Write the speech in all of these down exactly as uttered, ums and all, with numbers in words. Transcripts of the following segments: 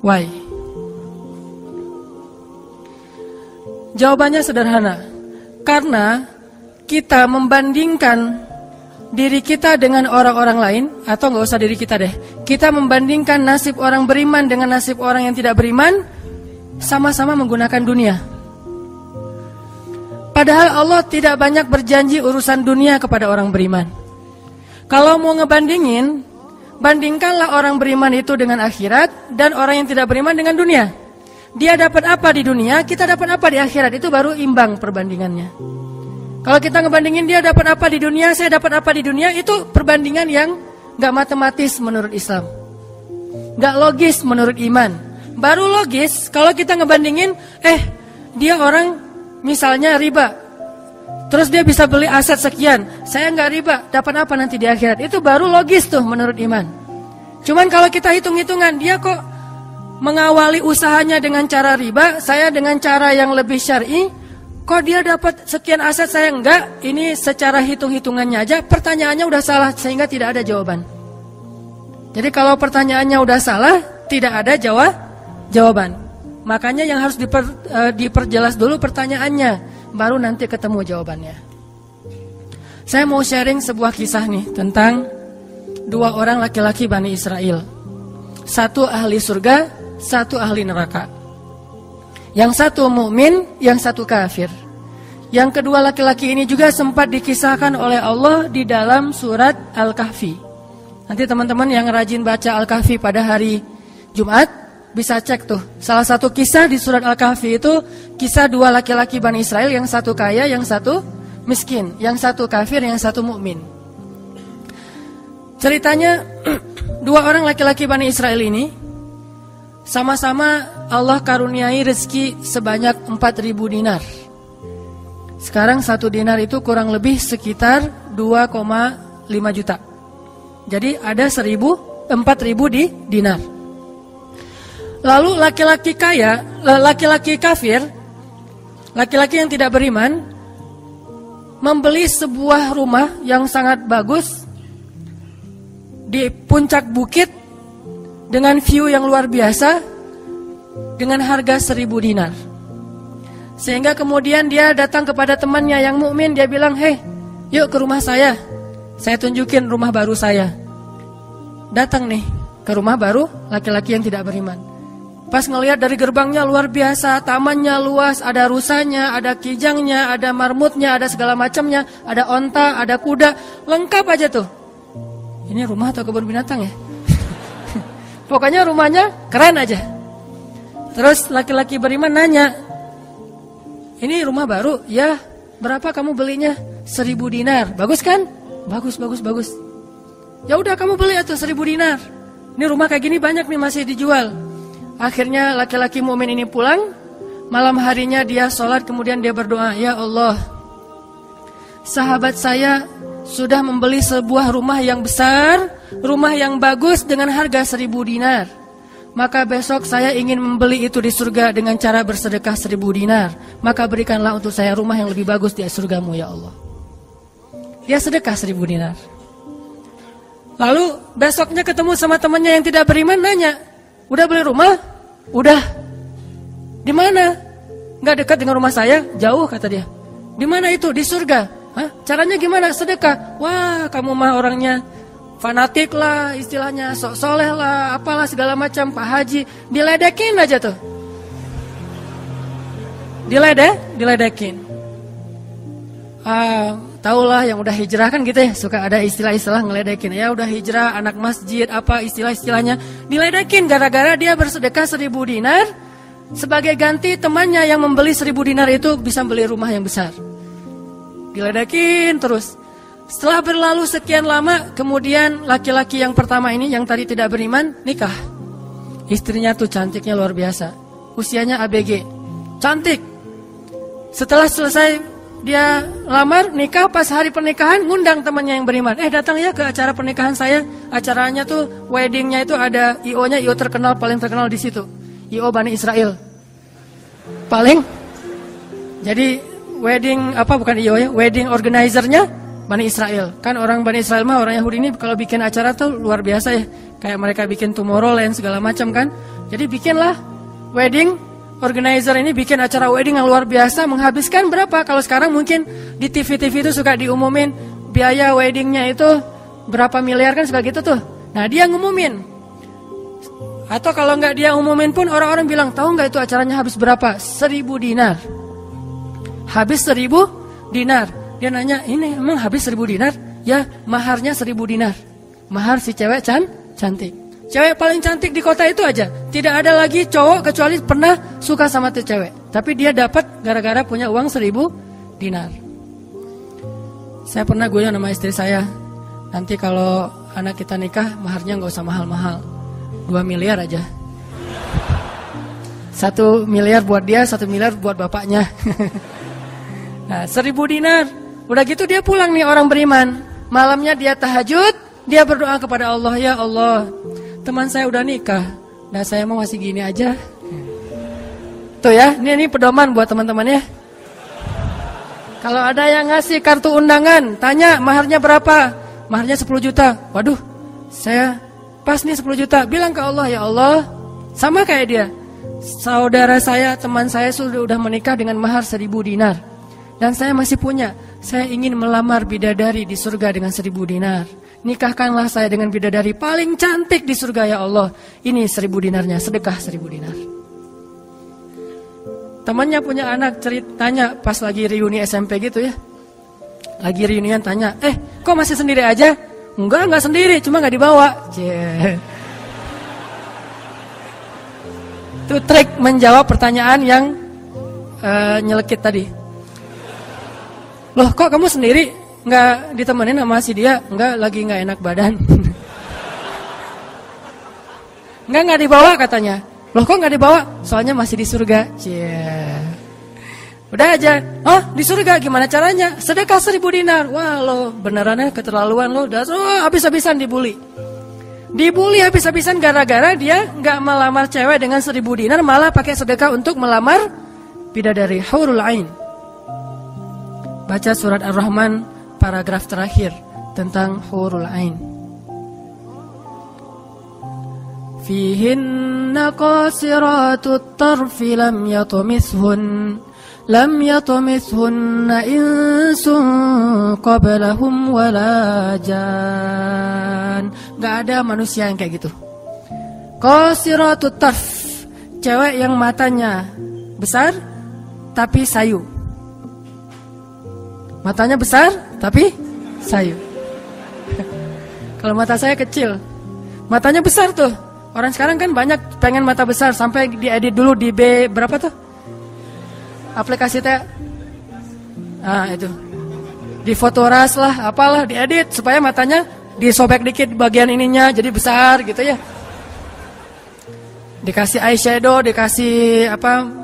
Why? Jawabannya sederhana. Karena kita membandingkan diri kita dengan orang-orang lain, atau nggak usah diri kita deh. Kita membandingkan nasib orang beriman dengan nasib orang yang tidak beriman, sama-sama menggunakan dunia. Padahal Allah tidak banyak berjanji urusan dunia kepada orang beriman. Kalau mau ngebandingin, bandingkanlah orang beriman itu dengan akhirat dan orang yang tidak beriman dengan dunia. Dia dapat apa di dunia, kita dapat apa di akhirat, itu baru imbang perbandingannya. Kalau kita ngebandingin dia dapat apa di dunia, saya dapat apa di dunia, itu perbandingan yang gak matematis menurut Islam. Gak logis menurut iman. Baru logis kalau kita ngebandingin, eh dia orang misalnya riba, terus dia bisa beli aset sekian, saya nggak riba, dapat apa nanti di akhirat? Itu baru logis tuh menurut iman. Cuman kalau kita hitung-hitungan, dia kok mengawali usahanya dengan cara riba, saya dengan cara yang lebih syar'i, kok dia dapat sekian aset saya nggak? Ini secara hitung-hitungannya aja, pertanyaannya udah salah sehingga tidak ada jawaban. Jadi kalau pertanyaannya udah salah, tidak ada jawab jawaban. Makanya yang harus diper, uh, diperjelas dulu pertanyaannya, baru nanti ketemu jawabannya. Saya mau sharing sebuah kisah nih tentang dua orang laki-laki Bani Israel. Satu ahli surga, satu ahli neraka. Yang satu mukmin, yang satu kafir. Yang kedua laki-laki ini juga sempat dikisahkan oleh Allah di dalam surat Al-Kahfi. Nanti teman-teman yang rajin baca Al-Kahfi pada hari Jumat bisa cek tuh. Salah satu kisah di surat Al-Kahfi itu kisah dua laki-laki Bani Israel, yang satu kaya, yang satu miskin, yang satu kafir, yang satu mukmin. Ceritanya dua orang laki-laki Bani Israel ini sama-sama Allah karuniai rezeki sebanyak empat ribu dinar. Sekarang satu dinar itu kurang lebih sekitar dua koma lima juta. Jadi ada seribu, empat ribu di dinar. Lalu laki-laki kaya, laki-laki kafir, laki-laki yang tidak beriman, membeli sebuah rumah yang sangat bagus di puncak bukit dengan view yang luar biasa dengan harga seribu dinar. Sehingga kemudian dia datang kepada temannya yang mukmin, dia bilang, "Hei, yuk ke rumah saya. Saya tunjukin rumah baru saya." Datang nih ke rumah baru laki-laki yang tidak beriman. Pas ngelihat dari gerbangnya luar biasa, tamannya luas, ada rusanya, ada kijangnya, ada marmutnya, ada segala macamnya, ada onta, ada kuda, lengkap aja tuh. Ini rumah atau kebun binatang ya? Pokoknya rumahnya keren aja. Terus laki-laki beriman nanya, "Ini rumah baru, ya berapa kamu belinya?" Seribu dinar, bagus kan? Bagus, bagus, bagus. Ya udah kamu beli atau seribu dinar. Ini rumah kayak gini banyak nih masih dijual. Akhirnya laki-laki mukmin ini pulang. Malam harinya dia sholat, kemudian dia berdoa, "Ya Allah, sahabat saya sudah membeli sebuah rumah yang besar, rumah yang bagus dengan harga seribu dinar. Maka besok saya ingin membeli itu di surga dengan cara bersedekah seribu dinar. Maka berikanlah untuk saya rumah yang lebih bagus di surgamu ya Allah." Dia sedekah seribu dinar. Lalu besoknya ketemu sama temannya yang tidak beriman, nanya, "Udah beli rumah?" "Udah." "Di mana?" "Nggak dekat dengan rumah saya, jauh," kata dia. "Di mana itu?" "Di surga." "Hah? Caranya gimana?" "Sedekah." "Wah, kamu mah orangnya fanatik lah, istilahnya sok soleh lah, apalah segala macam, Pak Haji." Diledekin aja tuh. Diledek, diledekin. Ah, taulah yang udah hijrah kan gitu ya, suka ada istilah-istilah ngeledekin. Ya udah hijrah, anak masjid, apa istilah-istilahnya. Diledekin gara-gara dia bersedekah seribu dinar. Sebagai ganti temannya yang membeli seribu dinar itu bisa beli rumah yang besar. Diledekin terus. Setelah berlalu sekian lama, kemudian laki-laki yang pertama ini, yang tadi tidak beriman, nikah. Istrinya tuh cantiknya luar biasa. Usianya A B G, cantik. Setelah selesai dia lamar, nikah, pas hari pernikahan ngundang temannya yang beriman, "Eh datang ya ke acara pernikahan saya." Acaranya tuh weddingnya itu ada I O-nya, I O terkenal, paling terkenal di situ, I O Bani Israel. Paling. Jadi wedding apa bukan I O ya, wedding organizer-nya Bani Israel. Kan orang Bani Israel mah, orang Yahudi ini kalau bikin acara tuh luar biasa ya. Kayak mereka bikin Tomorrowland segala macam kan. Jadi bikinlah wedding, organizer ini bikin acara wedding yang luar biasa, menghabiskan berapa? Kalau sekarang mungkin di T V T V itu suka diumumin biaya weddingnya itu berapa miliar kan suka gitu tuh. Nah, dia ngumumin. Atau kalau enggak dia umumin pun orang-orang bilang, tahu enggak itu acaranya habis berapa? Seribu dinar. Habis seribu dinar. Dia nanya, ini emang habis seribu dinar? Ya, maharnya seribu dinar. Mahar si cewek can, cantik. Cewek paling cantik di kota itu aja. Tidak ada lagi cowok kecuali pernah suka sama tuh cewek. Tapi dia dapat gara-gara punya uang seribu dinar. Saya pernah goyang sama istri saya, nanti kalau anak kita nikah, maharnya enggak usah mahal-mahal. dua miliar aja. satu miliar buat dia, satu miliar buat bapaknya. Nah, seribu dinar. Udah gitu dia pulang nih orang beriman. Malamnya dia tahajud, dia berdoa kepada Allah, ya Allah, teman saya udah nikah, nah saya mau masih gini aja. Tuh ya, ini, ini pedoman buat teman-teman ya. Kalau ada yang ngasih kartu undangan, tanya maharnya berapa? Maharnya sepuluh juta. Waduh, saya pas nih sepuluh juta, bilang ke Allah, ya Allah, sama kayak dia, saudara saya, teman saya sudah udah menikah dengan mahar seribu dinar, dan saya masih punya. Saya ingin melamar bidadari di surga dengan seribu dinar. Nikahkanlah saya dengan bidadari paling cantik di surga, ya Allah. Ini seribu dinarnya, sedekah seribu dinar. Temannya punya anak, ceritanya pas lagi reuni S M P gitu ya, lagi reunian, tanya, eh kok masih sendiri aja? Enggak, enggak sendiri, cuma enggak dibawa. Cie. Itu trik menjawab pertanyaan yang uh, nyelekit tadi. Loh, kok kamu sendiri? Enggak ditemenin sama si dia? Enggak, lagi enggak enak badan. Enggak, enggak dibawa katanya. Loh, kok enggak dibawa? Soalnya masih di surga. Cie. Udah aja, oh di surga gimana caranya? Sedekah seribu dinar. Wah lo benerannya keterlaluan lo, udah oh, habis-habisan dibully. Dibully habis-habisan gara-gara dia gak melamar cewek dengan seribu dinar, malah pakai sedekah untuk melamar bidadari, hurul a'in. Baca surat Ar-Rahman paragraf terakhir tentang hurul a'in. Fihinna qasiratut tarfi lam yatumishun لم يطمثهن إنس قبلهم ولا جان. Gak ada manusia yang kayak gitu. Qasiratut tarf, cewek yang matanya besar tapi sayu. Matanya besar tapi sayu. Kalau mata saya kecil, matanya besar tuh. Orang sekarang kan banyak pengen mata besar, sampai diedit dulu di B berapa tuh? Aplikasi teh, ah itu, di fotoras lah, apalah, diedit supaya matanya disobek dikit bagian ininya jadi besar gitu ya. Dikasih eyeshadow, dikasih apa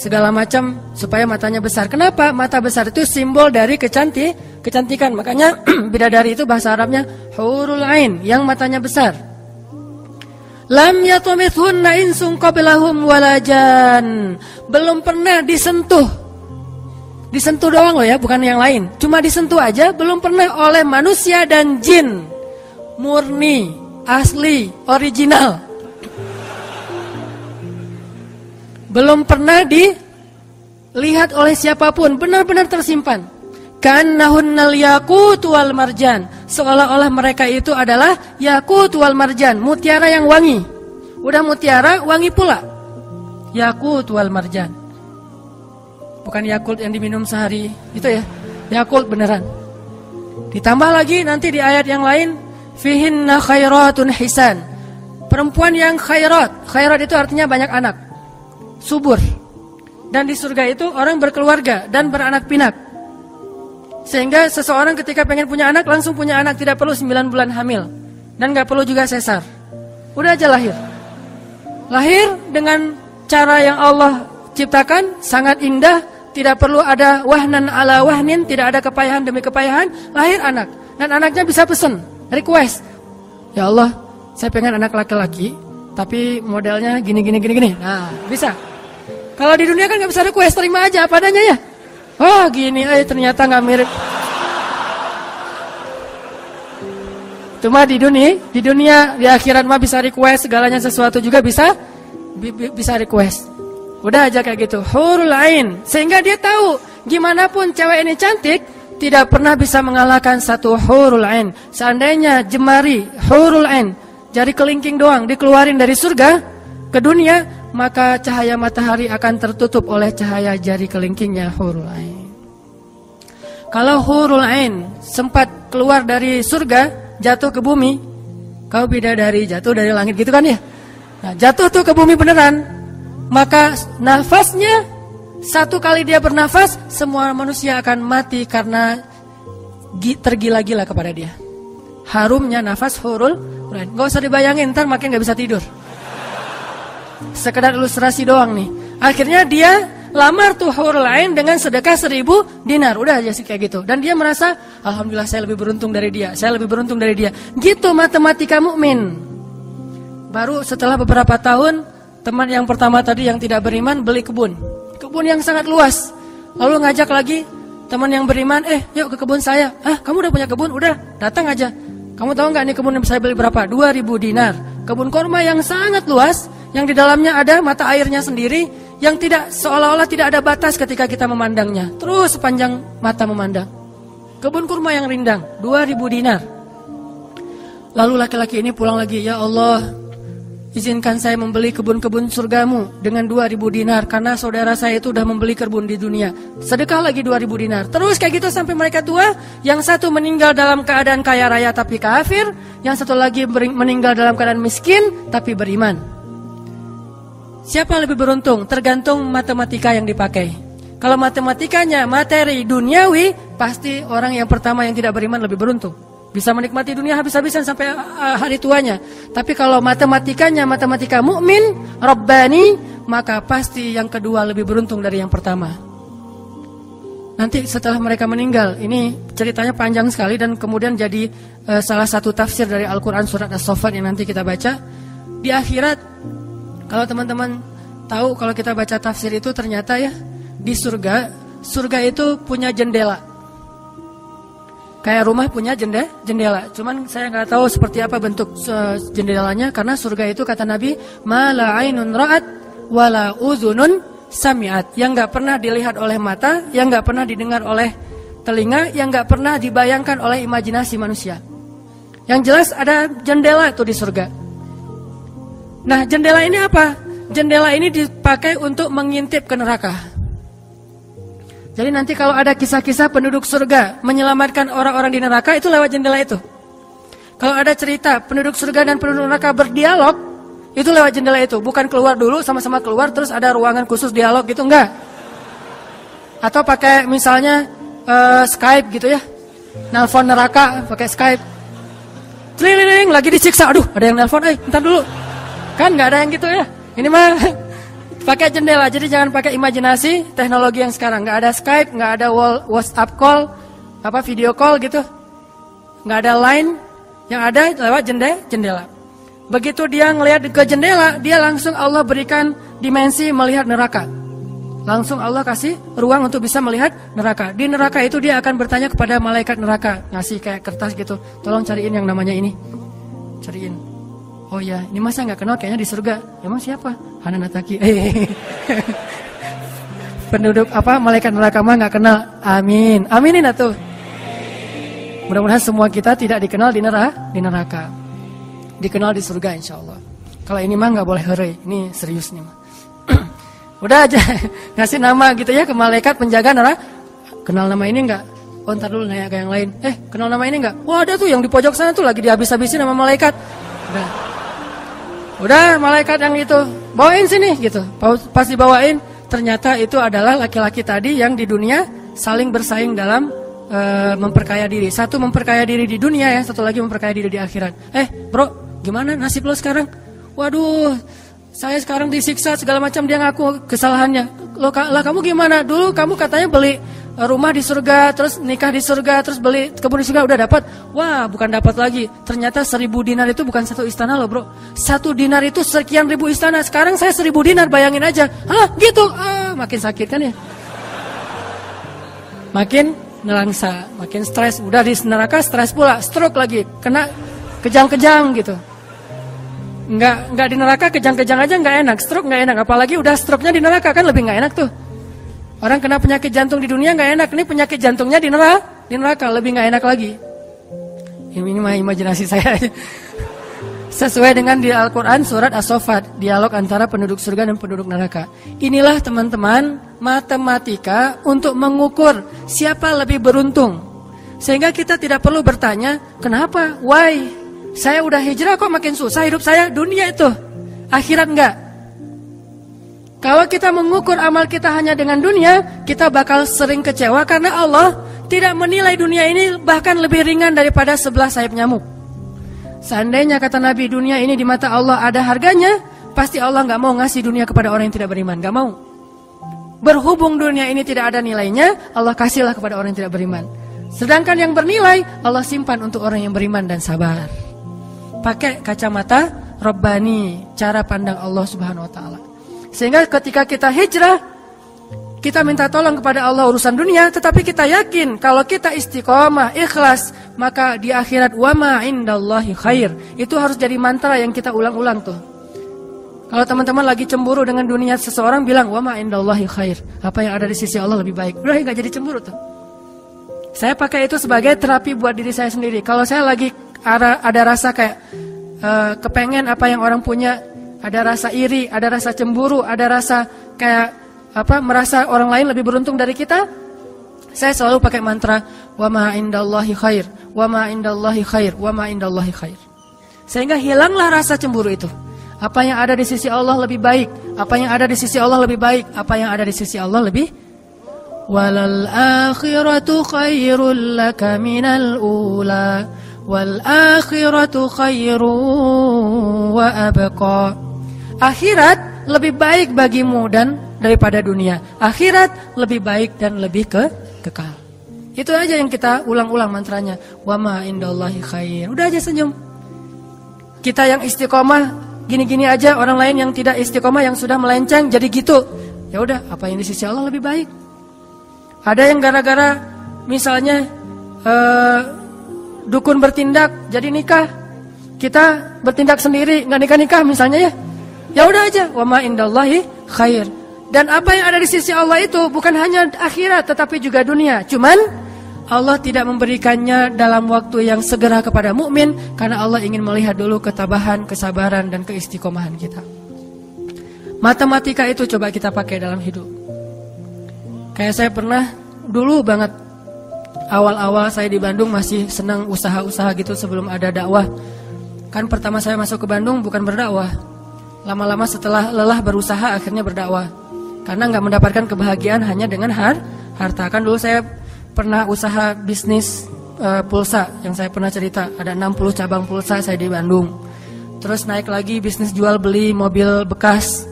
segala macam supaya matanya besar. Kenapa? Mata besar itu simbol dari kecantik, kecantikan. Makanya bidadari itu bahasa Arabnya hurul ain, yang matanya besar. Lam yatumithunna insun qablahum wala jan. Belum pernah disentuh. Disentuh doang loh ya, bukan yang lain. Cuma disentuh aja, belum pernah oleh manusia dan jin. Murni, asli, original. Belum pernah dilihat oleh siapapun, benar-benar tersimpan. Kannahunnal yaqut wal marjan, seolah-olah mereka itu adalah yaqut wal marjan, mutiara yang wangi. Udah mutiara wangi pula. Yaqut wal marjan. Bukan Yakult yang diminum sehari, itu ya. Yakult beneran. Ditambah lagi nanti di ayat yang lain, fihinna khairatun hisan. Perempuan yang khairat. Khairat itu artinya banyak anak. Subur. Dan di surga itu orang berkeluarga dan beranak pinak. Sehingga seseorang ketika pengen punya anak, langsung punya anak, tidak perlu sembilan bulan hamil. Dan gak perlu juga sesar. Udah aja lahir. Lahir dengan cara yang Allah ciptakan, sangat indah. Tidak perlu ada wahnan ala wahnin, tidak ada kepayahan demi kepayahan. Lahir anak. Dan anaknya bisa pesen, request, ya Allah, saya pengen anak laki-laki, tapi modelnya gini-gini-gini. Nah, bisa. Kalau di dunia kan gak bisa request, terima aja apa adanya ya. Oh gini, eh ternyata gak mirip. Cuma di dunia, di dunia di akhirat mah bisa request segalanya, sesuatu juga bisa bi, bi, bisa request. Udah aja kayak gitu, hurul a'in. Sehingga dia tahu gimana pun cewek ini cantik, tidak pernah bisa mengalahkan satu hurul a'in. Seandainya jemari hurul a'in, jari kelingking doang dikeluarin dari surga ke dunia, maka cahaya matahari akan tertutup oleh cahaya jari kelingkingnya hurul a'in. Kalau hurul a'in sempat keluar dari surga, jatuh ke bumi, kau bidadari jatuh dari langit gitu kan ya. Nah, jatuh tuh ke bumi beneran. Maka nafasnya, satu kali dia bernafas, semua manusia akan mati karena tergila-gila kepada dia. Harumnya nafas hurul a'in. Gak usah dibayangin, ntar makin gak bisa tidur. Sekedar ilustrasi doang nih. Akhirnya dia lamar tuh hurul a'in dengan sedekah seribu dinar. Udah aja sih kayak gitu. Dan dia merasa, alhamdulillah saya lebih beruntung dari dia. Saya lebih beruntung dari dia. Gitu matematika mukmin. Baru setelah beberapa tahun, teman yang pertama tadi yang tidak beriman beli kebun. Kebun yang sangat luas. Lalu ngajak lagi teman yang beriman, eh yuk ke kebun saya. Ah kamu udah punya kebun? Udah, datang aja. Kamu tahu gak nih kebun yang saya beli berapa? dua ribu dinar. Kebun kurma yang sangat luas, yang di dalamnya ada mata airnya sendiri, yang tidak seolah-olah tidak ada batas ketika kita memandangnya. Terus sepanjang mata memandang. Kebun kurma yang rindang, dua ribu dinar. Lalu laki-laki ini pulang lagi, ya Allah, izinkan saya membeli kebun-kebun surgamu dengan dua ribu dinar, karena saudara saya itu udah membeli kebun di dunia. Sedekah lagi dua ribu dinar. Terus kayak gitu sampai mereka tua. Yang satu meninggal dalam keadaan kaya raya tapi kafir, yang satu lagi meninggal dalam keadaan miskin tapi beriman. Siapa lebih beruntung? Tergantung matematika yang dipakai. Kalau matematikanya materi duniawi, pasti orang yang pertama yang tidak beriman lebih beruntung. Bisa menikmati dunia habis-habisan sampai hari tuanya. Tapi kalau matematikanya matematika mukmin, Rabbani, maka pasti yang kedua lebih beruntung dari yang pertama. Nanti setelah mereka meninggal, ini ceritanya panjang sekali dan kemudian jadi e, salah satu tafsir dari Al-Qur'an Surat As-Saffat yang nanti kita baca. Di akhirat, kalau teman-teman tahu, kalau kita baca tafsir itu ternyata ya, di surga, surga itu punya jendela. Kayak rumah punya jendela, jendela. Cuman saya nggak tahu seperti apa bentuk jendelanya, karena surga itu kata Nabi, ma la ainun ra'at wa la uzunun sami'at. Yang nggak pernah dilihat oleh mata, yang nggak pernah didengar oleh telinga, yang nggak pernah dibayangkan oleh imajinasi manusia. Yang jelas ada jendela itu di surga. Nah, jendela ini apa? Jendela ini dipakai untuk mengintip ke neraka. Jadi nanti kalau ada kisah-kisah penduduk surga menyelamatkan orang-orang di neraka, itu lewat jendela itu. Kalau ada cerita penduduk surga dan penduduk neraka berdialog, itu lewat jendela itu. Bukan keluar dulu, sama-sama keluar, terus ada ruangan khusus dialog gitu, enggak. Atau pakai misalnya uh, Skype gitu ya, nelfon neraka pakai Skype. Tling, lagi disiksa, aduh ada yang nelfon, eh ntar dulu. Kan nggak ada yang gitu ya. Ini mah pakai jendela. Jadi jangan pakai imajinasi teknologi yang sekarang. Nggak ada Skype, nggak ada WhatsApp call, apa video call gitu. Nggak ada line. Yang ada lewat jendela. Jendela. Begitu dia ngelihat ke jendela, dia langsung Allah berikan dimensi melihat neraka. Langsung Allah kasih ruang untuk bisa melihat neraka. Di neraka itu dia akan bertanya kepada malaikat neraka, ngasih kayak kertas gitu. Tolong cariin yang namanya ini. Cariin. Oh ya, ini masa nggak kenal kayaknya di surga. Emang siapa? Hananataki. Eh, penduduk apa? Malaikat neraka mah nggak kenal. Amin, aminin atuh. Mudah-mudahan semua kita tidak dikenal di neraka, di neraka, dikenal di surga insya Allah. Kalau ini mah nggak boleh hore. Ini serius nih mah. Udah aja ngasih nama gitu ya ke malaikat penjaga neraka. Kenal nama ini nggak? Oh ntar dulu nanya ke yang lain. Eh, kenal nama ini nggak? Wah ada tuh yang di pojok sana tuh lagi dihabis-habisin sama malaikat. Udah. Udah malaikat yang itu bawain sini gitu. Pas dibawain ternyata itu adalah laki-laki tadi yang di dunia saling bersaing dalam e, memperkaya diri. Satu memperkaya diri di dunia ya, satu lagi memperkaya diri di akhirat. Eh bro, gimana nasib lo sekarang? Waduh, saya sekarang disiksa segala macam, dia ngaku kesalahannya. Lo, lah kamu gimana? Dulu kamu katanya beli rumah di surga, terus nikah di surga, terus beli kebun di surga, udah dapat. Wah, bukan dapat lagi. Ternyata seribu dinar itu bukan satu istana loh bro. Satu dinar itu sekian ribu istana. Sekarang saya seribu dinar, bayangin aja. Hah, gitu? Ah, makin sakit kan ya? Makin nelangsa, makin stres. Udah di neraka stres pula, stroke lagi, kena kejang-kejang gitu. Nggak, nggak di neraka, kejang-kejang aja nggak enak, stroke nggak enak, apalagi udah stroke-nya di neraka kan lebih nggak enak tuh. Orang kena penyakit jantung di dunia nggak enak, nih penyakit jantungnya di neraka, di neraka lebih nggak enak lagi. Ini mah imajinasi saya aja. Sesuai dengan di Al-Qur'an surat As-Saffat, dialog antara penduduk surga dan penduduk neraka. Inilah teman-teman matematika untuk mengukur siapa lebih beruntung. Sehingga kita tidak perlu bertanya, kenapa? Why? Saya udah hijrah kok makin susah hidup saya, dunia itu. Akhirat enggak. Kalau kita mengukur amal kita hanya dengan dunia, kita bakal sering kecewa karena Allah tidak menilai dunia ini bahkan lebih ringan daripada sebelah sayap nyamuk. Seandainya kata Nabi dunia ini di mata Allah ada harganya, pasti Allah enggak mau ngasih dunia kepada orang yang tidak beriman, enggak mau. Berhubung dunia ini tidak ada nilainya, Allah kasihlah kepada orang yang tidak beriman. Sedangkan yang bernilai Allah simpan untuk orang yang beriman dan sabar. Pakai kacamata Rabbani, cara pandang Allah Subhanahu wa taala. Sehingga ketika kita hijrah, kita minta tolong kepada Allah urusan dunia, tetapi kita yakin kalau kita istiqomah, ikhlas, maka di akhirat wa ma indallahi khair. Itu harus jadi mantra yang kita ulang-ulang tuh. Kalau teman-teman lagi cemburu dengan dunia seseorang, bilang wa ma indallahi khair. Apa yang ada di sisi Allah lebih baik. Udah enggak jadi cemburu tuh. Saya pakai itu sebagai terapi buat diri saya sendiri. Kalau saya lagi ada rasa kayak uh, kepengen apa yang orang punya, ada rasa iri, ada rasa cemburu, ada rasa kayak apa merasa orang lain lebih beruntung dari kita, saya selalu pakai mantra wa ma indallahi khair, wa ma indallahi khair, wa ma indallahi khair. Sehingga hilanglah rasa cemburu itu. Apa yang ada di sisi Allah lebih baik, apa yang ada di sisi Allah lebih baik, apa yang ada di sisi Allah lebih. Walal akhiratu khairul laka minal ula, wal akhiratu khairun wa abqa. Akhirat lebih baik bagimu dan daripada dunia. Akhirat lebih baik dan lebih ke kekal. Itu aja yang kita ulang-ulang mantranya. Wa ma indallahi khair. Udah aja senyum. Kita yang istiqomah gini-gini aja, orang lain yang tidak istiqomah yang sudah melenceng jadi gitu. Ya udah, apa yang di sisi Allah lebih baik. Ada yang gara-gara misalnya eh, dukun bertindak jadi nikah, kita bertindak sendiri nggak nikah-nikah misalnya ya, ya udah aja wa ma indallahi khair. Dan apa yang ada di sisi Allah itu bukan hanya akhirat tetapi juga dunia. Cuman Allah tidak memberikannya dalam waktu yang segera kepada mukmin karena Allah ingin melihat dulu ketabahan, kesabaran dan keistiqomahan kita. Matematika itu coba kita pakai dalam hidup. Kayak saya pernah dulu banget awal-awal saya di Bandung masih senang usaha-usaha gitu sebelum ada dakwah. Kan pertama saya masuk ke Bandung bukan berdakwah. Lama-lama setelah lelah berusaha akhirnya berdakwah. Karena nggak mendapatkan kebahagiaan hanya dengan har harta. Kan dulu saya pernah usaha bisnis e, pulsa yang saya pernah cerita. Ada enam puluh cabang pulsa saya di Bandung. Terus naik lagi bisnis jual beli mobil bekas.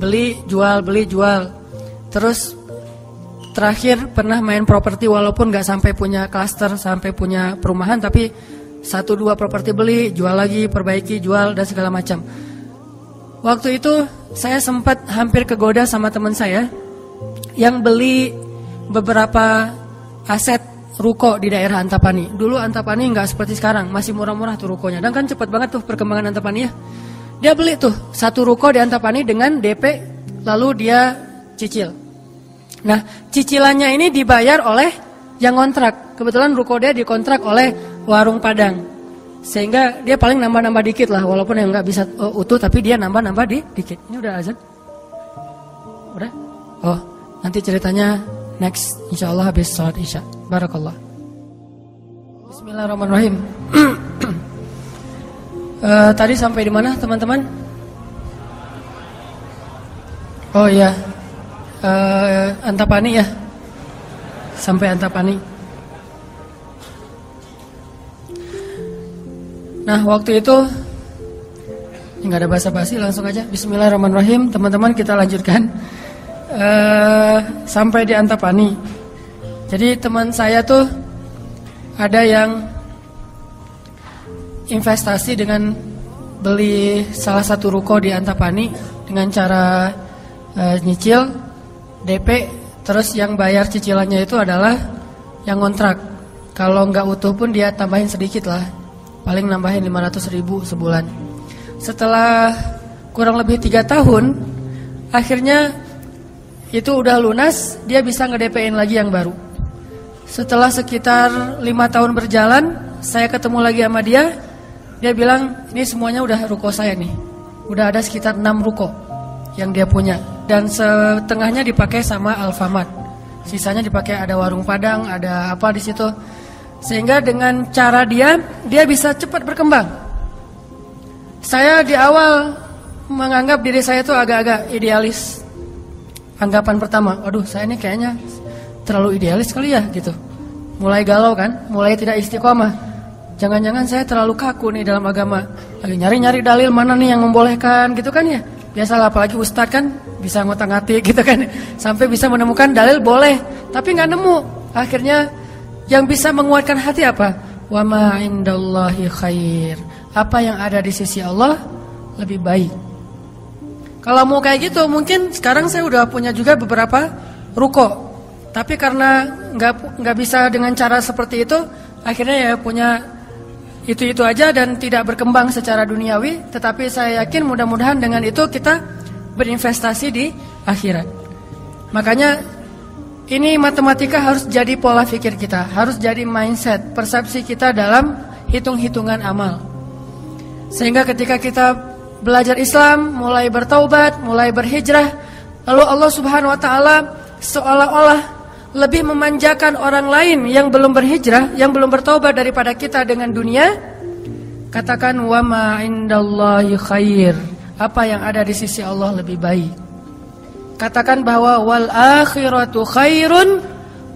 Beli jual beli jual. Terus terakhir pernah main properti walaupun gak sampai punya klaster, sampai punya perumahan, tapi satu dua properti beli, jual lagi, perbaiki, jual, dan segala macam. Waktu itu saya sempat hampir kegoda sama teman saya yang beli beberapa aset ruko di daerah Antapani. Dulu Antapani gak seperti sekarang, masih murah-murah tuh rukonya. Dan kan cepat banget tuh perkembangan Antapani ya. Dia beli tuh satu ruko di Antapani dengan D P, lalu dia cicil. Nah, cicilannya ini dibayar oleh yang kontrak. Kebetulan ruko dia dikontrak oleh Warung Padang. Sehingga dia paling nambah-nambah dikit lah. Walaupun yang gak bisa oh, utuh, tapi dia nambah-nambah di, dikit. Ini udah azan? Udah? Oh, nanti ceritanya next. Insya Allah habis sholat isya. Barakallah. Bismillahirrahmanirrahim. uh, Tadi sampai di mana teman-teman? Oh iya, Uh, Antapani ya, sampai Antapani. Nah waktu itu nggak ada basa-basi, langsung aja. Bismillahirrahmanirrahim, teman-teman kita lanjutkan uh, sampai di Antapani. Jadi teman saya tuh ada yang investasi dengan beli salah satu ruko di Antapani dengan cara uh, nyicil. D P, terus yang bayar cicilannya itu adalah yang kontrak. Kalau nggak utuh pun dia tambahin sedikit lah. paling nambahin lima ratus ribu sebulan. Setelah kurang lebih tiga tahun, akhirnya itu udah lunas, dia bisa nge-D P-in lagi yang baru. Setelah sekitar lima tahun berjalan, saya ketemu lagi sama dia. Dia bilang, ini semuanya udah ruko saya nih. Udah ada sekitar enam ruko yang dia punya. Dan setengahnya dipakai sama Alfamart. Sisanya dipakai ada Warung Padang, ada apa di situ. Sehingga dengan cara dia, dia bisa cepat berkembang. Saya di awal menganggap diri saya itu agak-agak idealis. Anggapan pertama, aduh saya ini kayaknya terlalu idealis kali ya gitu. Mulai galau kan, mulai tidak istiqomah. Jangan-jangan saya terlalu kaku nih dalam agama. Lagi nyari-nyari dalil mana nih yang membolehkan gitu kan ya. Biasalah, apalagi ustadz kan bisa ngotak-ngatik gitu kan. Sampai bisa menemukan dalil boleh, tapi gak nemu. Akhirnya yang bisa menguatkan hati apa? Wa ma indallahi khair. Apa yang ada di sisi Allah lebih baik. Kalau mau kayak gitu, mungkin sekarang saya udah punya juga beberapa ruko. Tapi karena nggak nggak bisa dengan cara seperti itu, akhirnya ya punya itu-itu aja dan tidak berkembang secara duniawi. Tetapi saya yakin mudah-mudahan dengan itu kita berinvestasi di akhirat. Makanya ini matematika harus jadi pola pikir kita, harus jadi mindset, persepsi kita dalam hitung-hitungan amal. Sehingga ketika kita belajar Islam, mulai bertaubat, mulai berhijrah, lalu Allah subhanahu wa ta'ala seolah-olah lebih memanjakan orang lain yang belum berhijrah, yang belum bertaubat daripada kita dengan dunia. Katakan wa ma indallahi khair. Apa yang ada di sisi Allah lebih baik. Katakan bahwa wal akhiratu khairun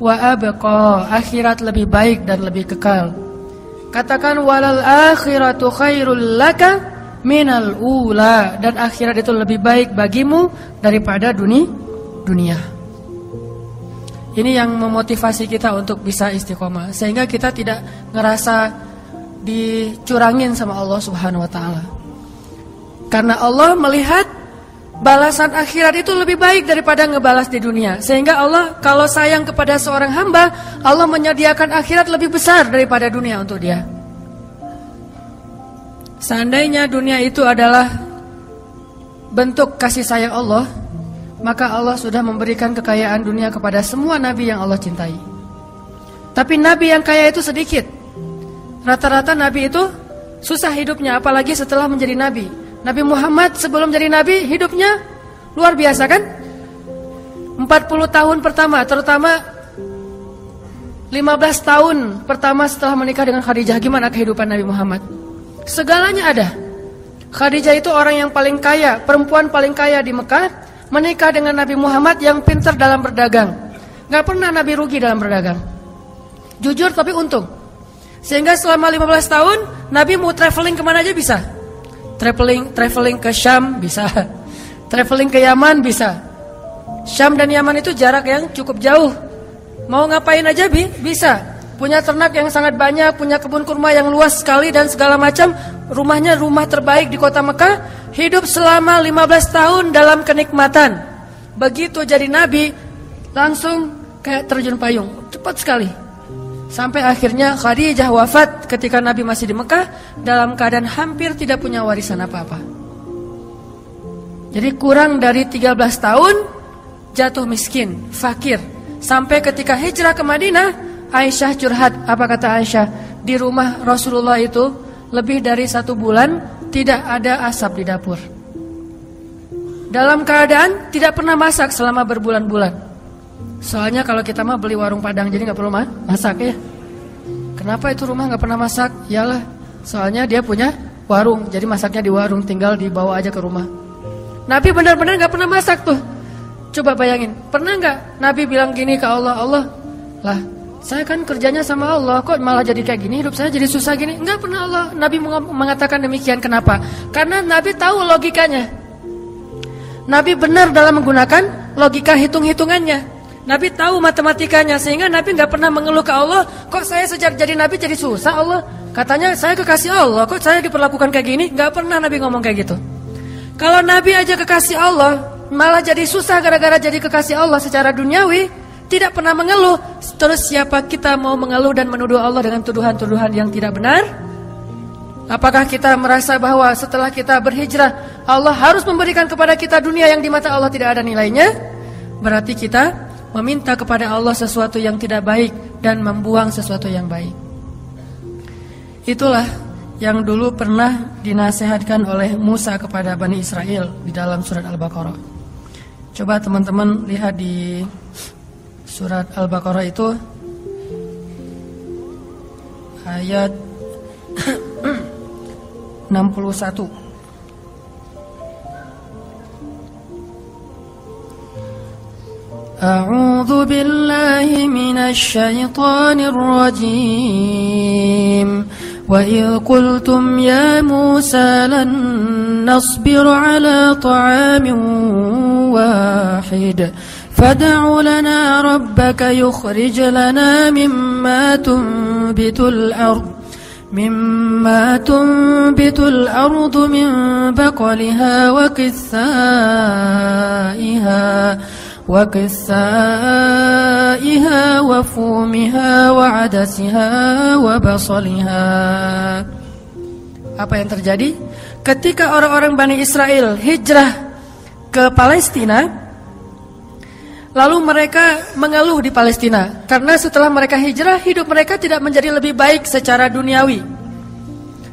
wa abqa. Akhirat lebih baik dan lebih kekal. Katakan walal akhiratu khairul laka minal ula, dan akhirat itu lebih baik bagimu daripada dunia, dunia. Ini yang memotivasi kita untuk bisa istiqomah, sehingga kita tidak ngerasa dicurangin sama Allah subhanahu wa ta'ala. Karena Allah melihat balasan akhirat itu lebih baik daripada ngebalas di dunia. Sehingga Allah kalau sayang kepada seorang hamba, Allah menyediakan akhirat lebih besar daripada dunia untuk dia. Seandainya dunia itu adalah bentuk kasih sayang Allah, maka Allah sudah memberikan kekayaan dunia kepada semua nabi yang Allah cintai. Tapi nabi yang kaya itu sedikit. Rata-rata nabi itu susah hidupnya, apalagi setelah menjadi nabi. Nabi Muhammad sebelum jadi nabi hidupnya luar biasa kan? empat puluh tahun pertama, terutama lima belas tahun pertama setelah menikah dengan Khadijah. Gimana kehidupan Nabi Muhammad? Segalanya ada. Khadijah itu orang yang paling kaya, perempuan paling kaya di Mekah, menikah dengan Nabi Muhammad yang pintar dalam berdagang. Gak pernah Nabi rugi dalam berdagang. Jujur tapi untung. Sehingga selama lima belas tahun Nabi mau traveling kemana aja bisa. Traveling traveling ke Syam bisa. Traveling ke Yaman bisa. Syam dan Yaman itu jarak yang cukup jauh. Mau ngapain aja bi? Bisa. Punya ternak yang sangat banyak, punya kebun kurma yang luas sekali dan segala macam. Rumahnya rumah terbaik di kota Mekah. Hidup selama lima belas tahun dalam kenikmatan. Begitu jadi nabi, langsung kayak terjun payung. Cepat sekali. Sampai akhirnya Khadijah wafat ketika Nabi masih di Mekah, dalam keadaan hampir tidak punya warisan apa-apa. Jadi kurang dari tiga belas tahun jatuh miskin, fakir. Sampai ketika hijrah ke Madinah, Aisyah curhat, apa kata Aisyah? Di rumah Rasulullah itu lebih dari satu bulan tidak ada asap di dapur. Dalam keadaan tidak pernah masak selama berbulan-bulan. Soalnya kalau kita mah beli warung padang jadi gak perlu masak ya. Kenapa itu rumah gak pernah masak? Yalah, soalnya dia punya warung, jadi masaknya di warung, tinggal dibawa aja ke rumah. Nabi benar-benar gak pernah masak tuh. Coba bayangin, pernah gak Nabi bilang gini ke Allah, Allah lah, saya kan kerjanya sama Allah, kok malah jadi kayak gini, hidup saya jadi susah gini? Enggak pernah Allah, Nabi mengatakan demikian. Kenapa? Karena Nabi tahu logikanya. Nabi benar dalam menggunakan logika hitung-hitungannya. Nabi tahu matematikanya, sehingga Nabi gak pernah mengeluh ke Allah, kok saya sejak jadi Nabi jadi susah Allah. Katanya saya kekasih Allah, kok saya diperlakukan kayak gini? Gak pernah Nabi ngomong kayak gitu. Kalau Nabi aja kekasih Allah, malah jadi susah gara-gara jadi kekasih Allah secara duniawi, tidak pernah mengeluh. Terus siapa kita mau mengeluh dan menuduh Allah dengan tuduhan-tuduhan yang tidak benar? Apakah kita merasa bahwa setelah kita berhijrah Allah harus memberikan kepada kita dunia yang di mata Allah tidak ada nilainya? Berarti kita meminta kepada Allah sesuatu yang tidak baik dan membuang sesuatu yang baik. Itulah yang dulu pernah dinasehatkan oleh Musa kepada Bani Israel di dalam surat Al-Baqarah. Coba teman-teman lihat di surat Al-Baqarah itu ayat enam puluh satu. A'udzu billahi minasy syaithanir rajim. Wa idh qultum ya Musa lan nasbira ala ta'amin wahid فادع لنا ربك يخرج لنا مما تنبت الأرض مما تنبت الأرض من بقلها وقثائها وقثائها وفومها وعدسها وبصلها. Apa yang terjadi ketika orang-orang Bani Israel hijrah ke Palestina? Lalu mereka mengeluh di Palestina karena setelah mereka hijrah hidup mereka tidak menjadi lebih baik secara duniawi.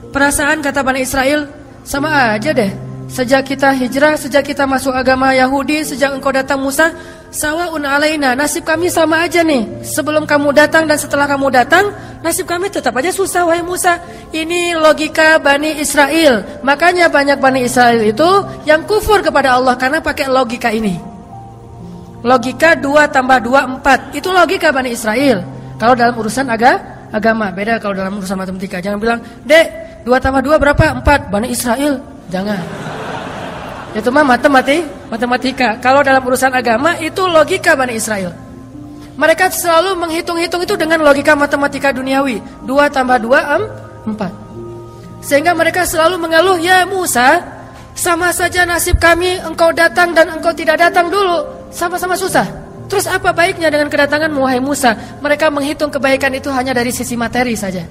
Perasaan kata Bani Israel, sama aja deh. Sejak kita hijrah, sejak kita masuk agama Yahudi, sejak engkau datang Musa, sawaun alaina, nasib kami sama aja nih. Sebelum kamu datang dan setelah kamu datang, nasib kami tetap aja susah wahai Musa. Ini logika Bani Israel. Makanya banyak Bani Israel itu yang kufur kepada Allah karena pakai logika ini. Logika dua tambah dua, empat. Itu logika Bani Israel. Kalau dalam urusan aga, agama. Beda kalau dalam urusan matematika. Jangan bilang, dek, dua tambah dua berapa? empat. Bani Israel. Jangan. Itu mah matematik, matematika. Kalau dalam urusan agama, itu logika Bani Israel. Mereka selalu menghitung-hitung itu dengan logika matematika duniawi. dua tambah dua, empat. Sehingga mereka selalu mengeluh, ya Musa, sama saja nasib kami, engkau datang dan engkau tidak datang dulu. Sama-sama susah. Terus apa baiknya dengan kedatangan wahai Musa? Mereka menghitung kebaikan itu hanya dari sisi materi saja.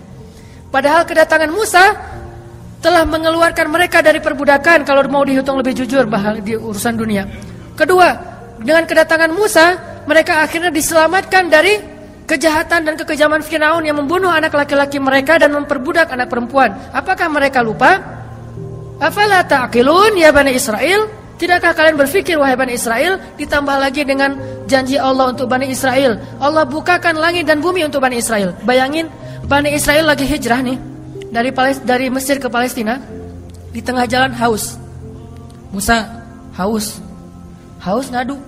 Padahal kedatangan Musa telah mengeluarkan mereka dari perbudakan. Kalau mau dihitung lebih jujur bahal di urusan dunia. Kedua, dengan kedatangan Musa mereka akhirnya diselamatkan dari kejahatan dan kekejaman Firaun yang membunuh anak laki-laki mereka dan memperbudak anak perempuan. Apakah mereka lupa? Afala ta'qilun ya Bani Israel? Tidakkah kalian berpikir wahai Bani Israel? Ditambah lagi dengan janji Allah untuk Bani Israel. Allah bukakan langit dan bumi untuk Bani Israel. Bayangin Bani Israel lagi hijrah nih dari Palest dari Mesir ke Palestina. Di tengah jalan haus. Musa haus. Haus ngadu.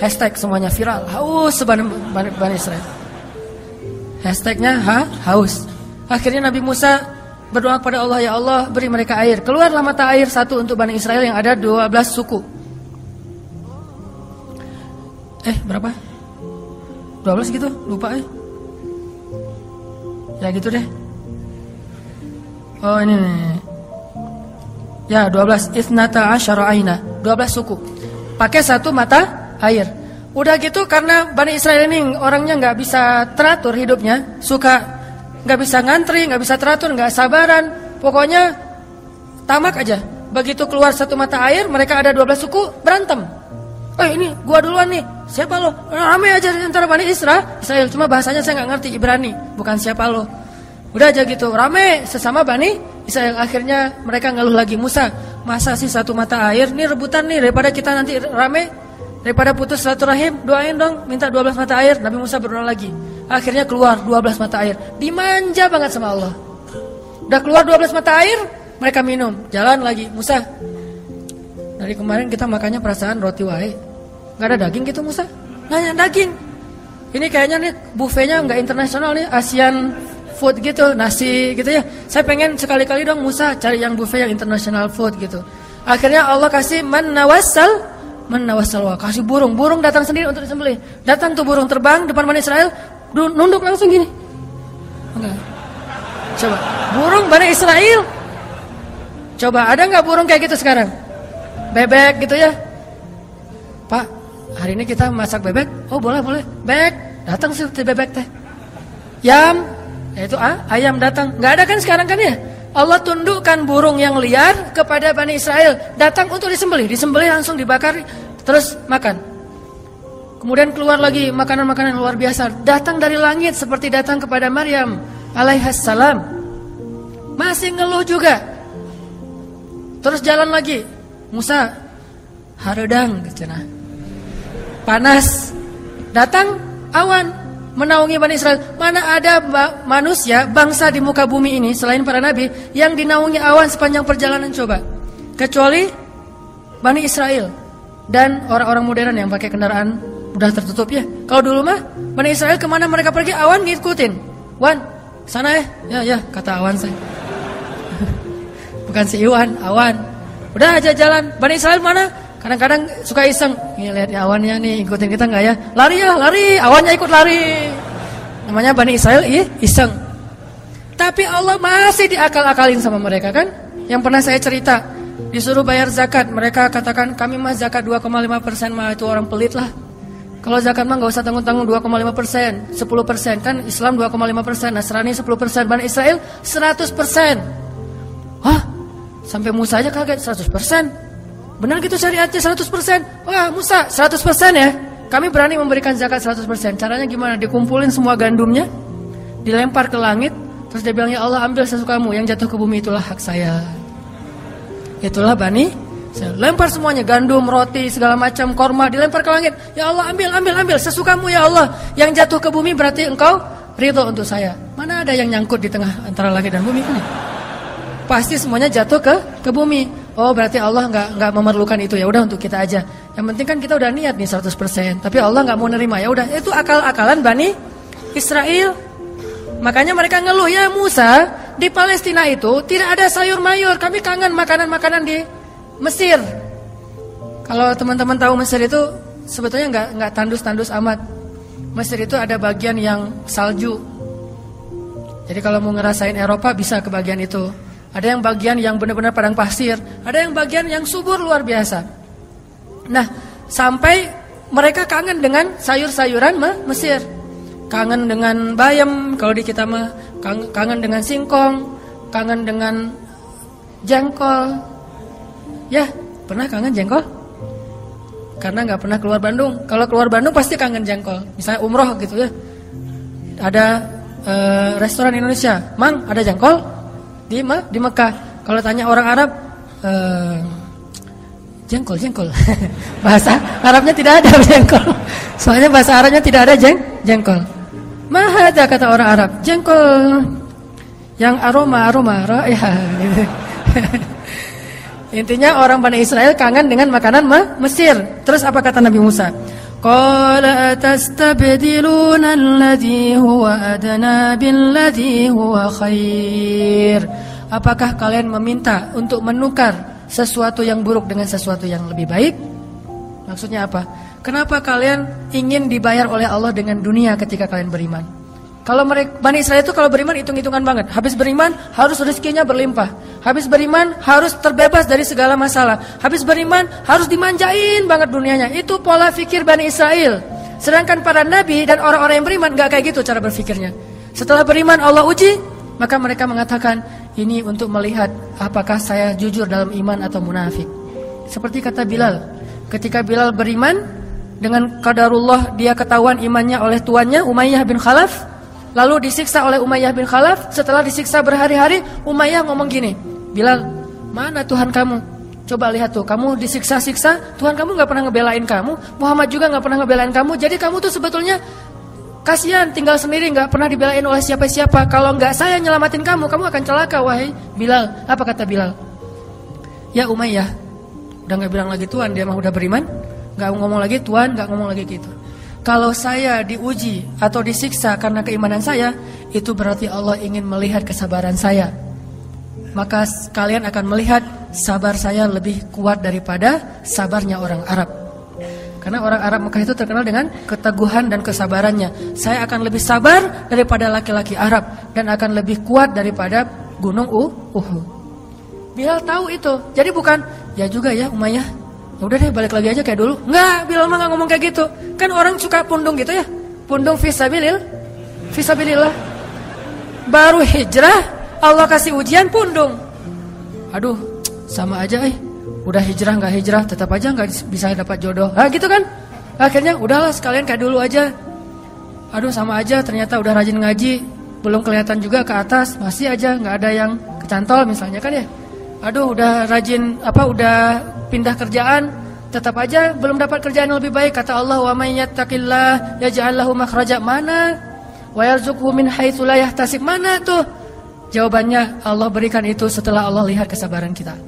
Hashtag semuanya viral. Haus Bani, Bani, Bani Israel. Hashtagnya ha, haus. Akhirnya Nabi Musa berdoa kepada Allah, ya Allah beri mereka air. Keluarlah mata air satu untuk Bani Israel yang ada dua belas suku. Eh berapa? dua belas gitu? Lupa eh. Ya gitu deh. Oh ini nih. Ya dua belas. Ithnata asyara aina. dua belas suku. Pakai satu mata air. Udah gitu karena Bani Israel ini orangnya gak bisa teratur hidupnya. Suka gak bisa ngantri, gak bisa teratur, gak sabaran. Pokoknya tamak aja. Begitu keluar satu mata air, mereka ada dua belas suku, berantem. Eh ini gua duluan nih, siapa lo? Rame aja di antara Bani Israel. Israel, cuma bahasanya saya gak ngerti, Ibrani. Bukan siapa lo. Udah aja gitu, rame sesama Bani Israel. Akhirnya mereka ngeluh lagi, Musa, masa sih satu mata air? Ini rebutan nih, daripada kita nanti rame, daripada putus silaturahim, doain dong, minta dua belas mata air. Nabi Musa berdoa lagi. Akhirnya keluar dua belas mata air. Dimanja banget sama Allah. Udah keluar dua belas mata air, mereka minum. Jalan lagi, Musa, dari kemarin kita makannya perasaan roti wae, gak ada daging gitu Musa. Gak ada daging. Ini kayaknya nih buffetnya gak internasional nih, Asian food gitu, nasi gitu ya. Saya pengen sekali-kali dong Musa cari yang buffet yang international food gitu. Akhirnya Allah kasih mannawassal mannawassal wa, kasih burung. Burung datang sendiri untuk disembelih. Datang tuh burung terbang depan Bani Israel, nunduk langsung gini. Enggak. Coba burung Bani Israel, coba ada gak burung kayak gitu sekarang? Bebek gitu ya, Pak hari ini kita masak bebek. Oh boleh boleh. Bebek datang sih bebek teh. Yam Yaitu ah, ayam datang. Gak ada kan sekarang kan ya. Allah tundukkan burung yang liar kepada Bani Israel, datang untuk disembelih. Disembelih langsung dibakar, terus makan. Kemudian keluar lagi makanan-makanan luar biasa, datang dari langit seperti datang kepada Maryam alaihassalam. Masih ngeluh juga. Terus jalan lagi, Musa hareudang, panas. Datang awan menaungi Bani Israel. Mana ada manusia, bangsa di muka bumi ini selain para nabi yang dinaungi awan sepanjang perjalanan coba, kecuali Bani Israel dan orang-orang modern yang pakai kendaraan udah tertutup ya. Kalau dulu mah Bani Israel kemana mereka pergi awan ngikutin. Wan, sana eh. ya ya kata awan saya. Bukan si Iwan, awan. Udah aja jalan. Bani Israel mana? Kadang-kadang suka iseng, lihat awannya nih, ikutin kita nggak ya? Lari ya, lari, awannya ikut lari. Namanya Bani Israel, iya, iseng. Tapi Allah masih diakal-akalin sama mereka kan? Yang pernah saya cerita, disuruh bayar zakat, mereka katakan kami mah zakat dua koma lima persen, mah itu orang pelit lah. Kalau zakat mah nggak usah tanggung-tanggung dua koma lima persen, sepuluh persen kan Islam dua koma lima persen, Nasrani sepuluh persen, Bani Israel seratus persen. Hah? Sampai Musa aja kaget seratus persen. Benar gitu syariatnya seratus persen. Wah Musa seratus persen ya. Kami berani memberikan zakat seratus persen. Caranya gimana? Dikumpulin semua gandumnya, dilempar ke langit. Terus dia bilang, ya Allah ambil sesukamu, yang jatuh ke bumi itulah hak saya. Itulah Bani. Saya lempar semuanya, gandum, roti, segala macam, korma, dilempar ke langit. Ya Allah ambil, ambil, ambil sesukamu ya Allah. Yang jatuh ke bumi berarti engkau ridho untuk saya. Mana ada yang nyangkut di tengah antara langit dan bumi kan? Pasti semuanya jatuh ke ke bumi. Oh berarti Allah nggak nggak memerlukan itu, ya udah untuk kita aja. Yang penting kan kita udah niat nih seratus persen. Tapi Allah nggak mau nerima, ya udah. Itu akal-akalan Bani Israel. Makanya mereka ngeluh, ya Musa di Palestina itu tidak ada sayur mayur. Kami kangen makanan-makanan di Mesir. Kalau teman-teman tahu Mesir itu sebetulnya nggak nggak tandus-tandus amat. Mesir itu ada bagian yang salju. Jadi kalau mau ngerasain Eropa bisa ke bagian itu. Ada yang bagian yang benar-benar padang pasir, ada yang bagian yang subur luar biasa. Nah, sampai mereka kangen dengan sayur-sayuran mah Mesir. Kangen dengan bayam kalau di kita mah, kangen dengan singkong, kangen dengan jengkol. Ya, pernah kangen jengkol? Karena nggak pernah keluar Bandung. Kalau keluar Bandung pasti kangen jengkol. Misalnya umroh gitu ya. Ada e, restoran Indonesia, "Mang, ada jengkol?" Di, Me- di Mekah. Kalau tanya orang Arab, eh, jengkol, jengkol. Bahasa Arabnya tidak ada jengkol. Soalnya bahasa Arabnya tidak ada jeng, jengkol. Mahada kata orang Arab, jengkol yang aroma, aroma, raihan. Intinya orang Bani Israel kangen dengan makanan ma- Mesir. Terus apa kata Nabi Musa? Qala atastabdiluna alladhi huwa adna billadhi huwa khair. Apakah kalian meminta untuk menukar sesuatu yang buruk dengan sesuatu yang lebih baik? Maksudnya apa? Kenapa kalian ingin dibayar oleh Allah dengan dunia ketika kalian beriman? Kalau mereka, Bani Israel itu kalau beriman hitung-hitungan banget. Habis beriman harus rezekinya berlimpah. Habis beriman harus terbebas dari segala masalah. Habis beriman harus dimanjain banget dunianya. Itu pola pikir Bani Israel. Sedangkan para nabi dan orang-orang yang beriman gak kayak gitu cara berpikirnya. Setelah beriman Allah uji, maka mereka mengatakan, ini untuk melihat apakah saya jujur dalam iman atau munafik. Seperti kata Bilal, ketika Bilal beriman dengan qadarullah dia ketahuan imannya oleh tuannya Umayyah bin Khalaf. Lalu disiksa oleh Umayyah bin Khalaf. Setelah disiksa berhari-hari, Umayyah ngomong gini, Bilal, mana Tuhan kamu? Coba lihat tuh, kamu disiksa-siksa, Tuhan kamu gak pernah ngebelain kamu, Muhammad juga gak pernah ngebelain kamu. Jadi kamu tuh sebetulnya kasihan, tinggal sendiri, gak pernah dibelain oleh siapa-siapa. Kalau gak saya nyelamatin kamu, kamu akan celaka, wahai Bilal. Apa kata Bilal? Ya Umayyah, udah gak bilang lagi Tuhan, dia mah udah beriman. Gak ngomong lagi Tuhan, gak ngomong lagi gitu. Kalau saya diuji atau disiksa karena keimanan saya, itu berarti Allah ingin melihat kesabaran saya. Maka kalian akan melihat sabar saya lebih kuat daripada sabarnya orang Arab. Karena orang Arab Mekah itu terkenal dengan keteguhan dan kesabarannya. Saya akan lebih sabar daripada laki-laki Arab dan akan lebih kuat daripada gunung Uhud. Bilal tahu itu. Jadi bukan, ya juga ya Umayyah, udah deh balik lagi aja kayak dulu. Enggak, Bilal mah gak ngomong kayak gitu. Kan orang suka pundung gitu ya. Pundung fisabilil, fisabilillah. baru hijrah Allah kasih ujian pundung. Aduh, sama aja eh. Udah hijrah nggak hijrah, tetap aja nggak bisa dapat jodoh. Ah gitu kan? Akhirnya udahlah sekalian kayak dulu aja. Aduh, sama aja. Ternyata udah rajin ngaji, belum kelihatan juga ke atas, masih aja nggak ada yang kecantol misalnya kan ya. Aduh, udah rajin apa? Udah pindah kerjaan, tetap aja belum dapat kerjaan yang lebih baik. Kata Allah, wa may yattaqillah yaj'al lahu makhraja, mana wa yarzuqhu min haitsu la yahtasib, mana tuh? Jawabannya Allah berikan itu setelah Allah lihat kesabaran kita.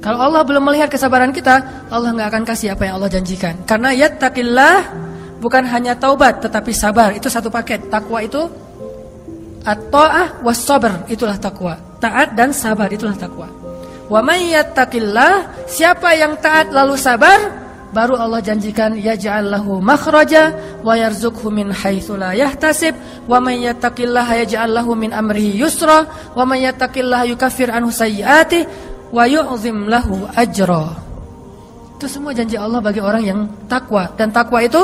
Kalau Allah belum melihat kesabaran kita, Allah enggak akan kasih apa yang Allah janjikan. Karena yattaqillah bukan hanya taubat tetapi sabar. Itu satu paket. Takwa itu at-ta'ah was-sabr, itulah takwa. Taat dan sabar itulah takwa. Wa may yattaqillah, siapa yang taat lalu sabar, baru Allah janjikan yaj'al lahu makhraja wa yarzuqhu min haitsu la yahtasib, wa may yattaqillah yaj'al lahu min amrihi yusra, wa may yattaqillah yukaffir anhu sayyi'atihi wa yu'zim lahu ajra. Itu semua janji Allah bagi orang yang takwa, dan takwa itu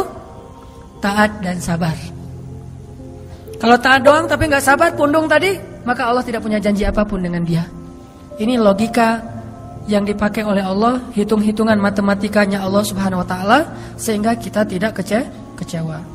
taat dan sabar. Kalau taat doang tapi enggak sabar, pundung tadi, maka Allah tidak punya janji apapun dengan dia. Ini logika yang dipakai oleh Allah, hitung-hitungan matematikanya Allah Subhanahu Wa Taala, sehingga kita tidak kece- kecewa.